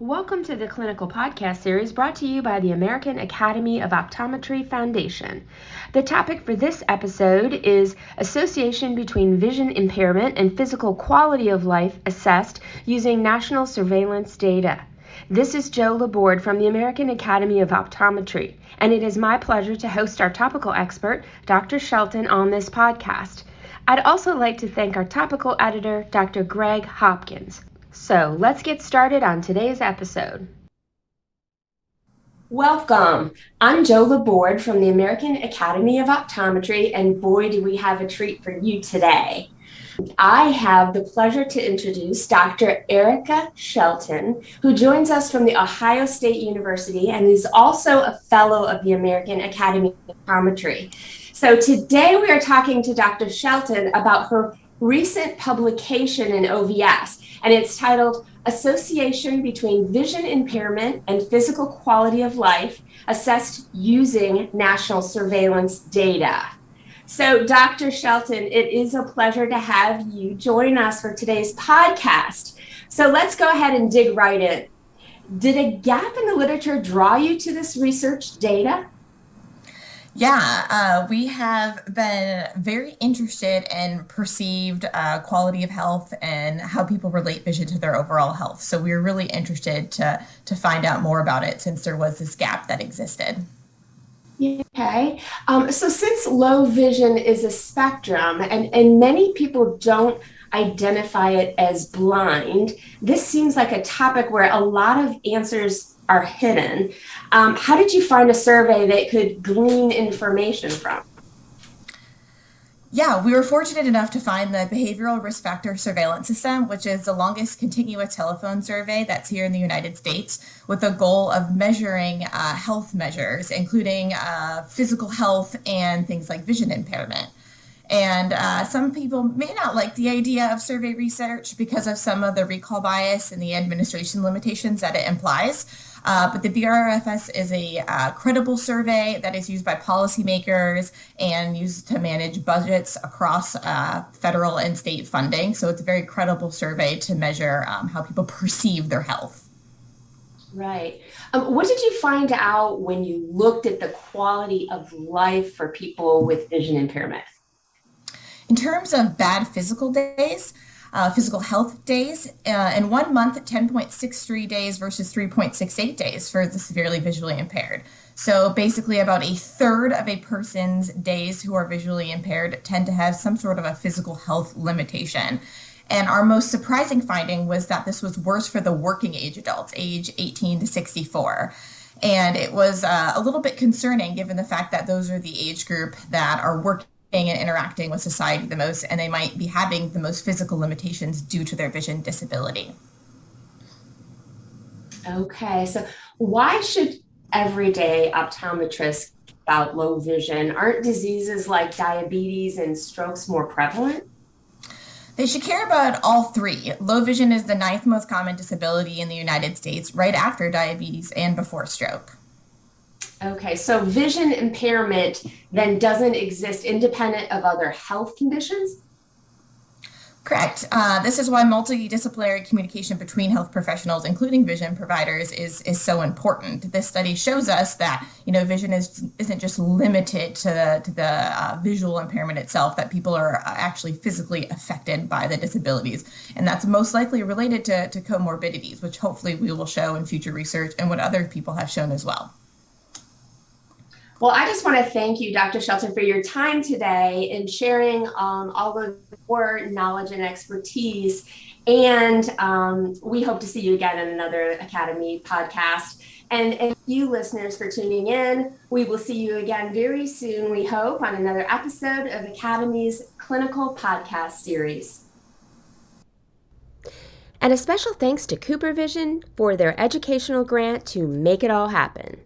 Welcome to the Clinical Podcast Series brought to you by the American Academy of Optometry Foundation. The topic for this episode is association between vision impairment and physical quality of life assessed using national surveillance data. This is Joe Laborde from the American Academy of Optometry, and it is my pleasure to host our topical expert, Dr. Shelton, on this podcast. I'd also like to thank our topical editor, Dr. Greg Hopkins. So let's get started on today's episode. Welcome. I'm Joe Laborde from the American Academy of Optometry, and boy, do we have a treat for you today. I have the pleasure to introduce Dr. Erica Shelton, who joins us from The Ohio State University and is also a fellow of the American Academy of Optometry. So today we are talking to Dr. Shelton about her recent publication in OVS, and it's titled Association Between Vision Impairment and Physical Quality of Life Assessed Using National Surveillance Data. So Dr. Shelton, it is a pleasure to have you join us for today's podcast. So let's go ahead and dig right in. Did a gap in the literature draw you to this research data? We have been very interested in perceived quality of health and how people relate vision to their overall health. So we were really interested to find out more about it since there was this gap that existed. Okay. So since low vision is a spectrum and many people don't identify it as blind, this seems like a topic where a lot of answers are hidden. How did you find a survey that could glean information from? Yeah, we were fortunate enough to find the Behavioral Risk Factor Surveillance System, which is the longest continuous telephone survey that's here in the United States, with a goal of measuring health measures, including physical health and things like vision impairment. And some people may not like the idea of survey research because of some of the recall bias and the administration limitations that it implies. But the BRFS is a credible survey that is used by policymakers and used to manage budgets across federal and state funding. So it's a very credible survey to measure how people perceive their health. Right. What did you find out when you looked at the quality of life for people with vision impairment? In terms of bad physical days, physical health days, in 1 month, 10.63 days versus 3.68 days for the severely visually impaired. So basically about a third of a person's days who are visually impaired tend to have some sort of a physical health limitation. And our most surprising finding was that this was worse for the working age adults, age 18 to 64. And it was a little bit concerning given the fact that those are the age group that are working and interacting with society the most, and they might be having the most physical limitations due to their vision disability. Okay, so why should everyday optometrists care about low vision? Aren't diseases like diabetes and strokes more prevalent? They should care about all three. Low vision is the 9th most common disability in the United States, right after diabetes and before stroke. Okay, so vision impairment then doesn't exist independent of other health conditions? Correct. This is why multidisciplinary communication between health professionals, including vision providers, is so important. This study shows us that, you know, vision isn't just limited to the visual impairment itself, that people are actually physically affected by the disabilities. And that's most likely related to comorbidities, which hopefully we will show in future research and what other people have shown as well. Well, I just want to thank you, Dr. Shelton, for your time today and sharing all of your knowledge and expertise. And we hope to see you again in another Academy podcast. And you listeners for tuning in, we will see you again very soon, we hope, on another episode of Academy's Clinical Podcast Series. And a special thanks to Cooper Vision for their educational grant to make it all happen.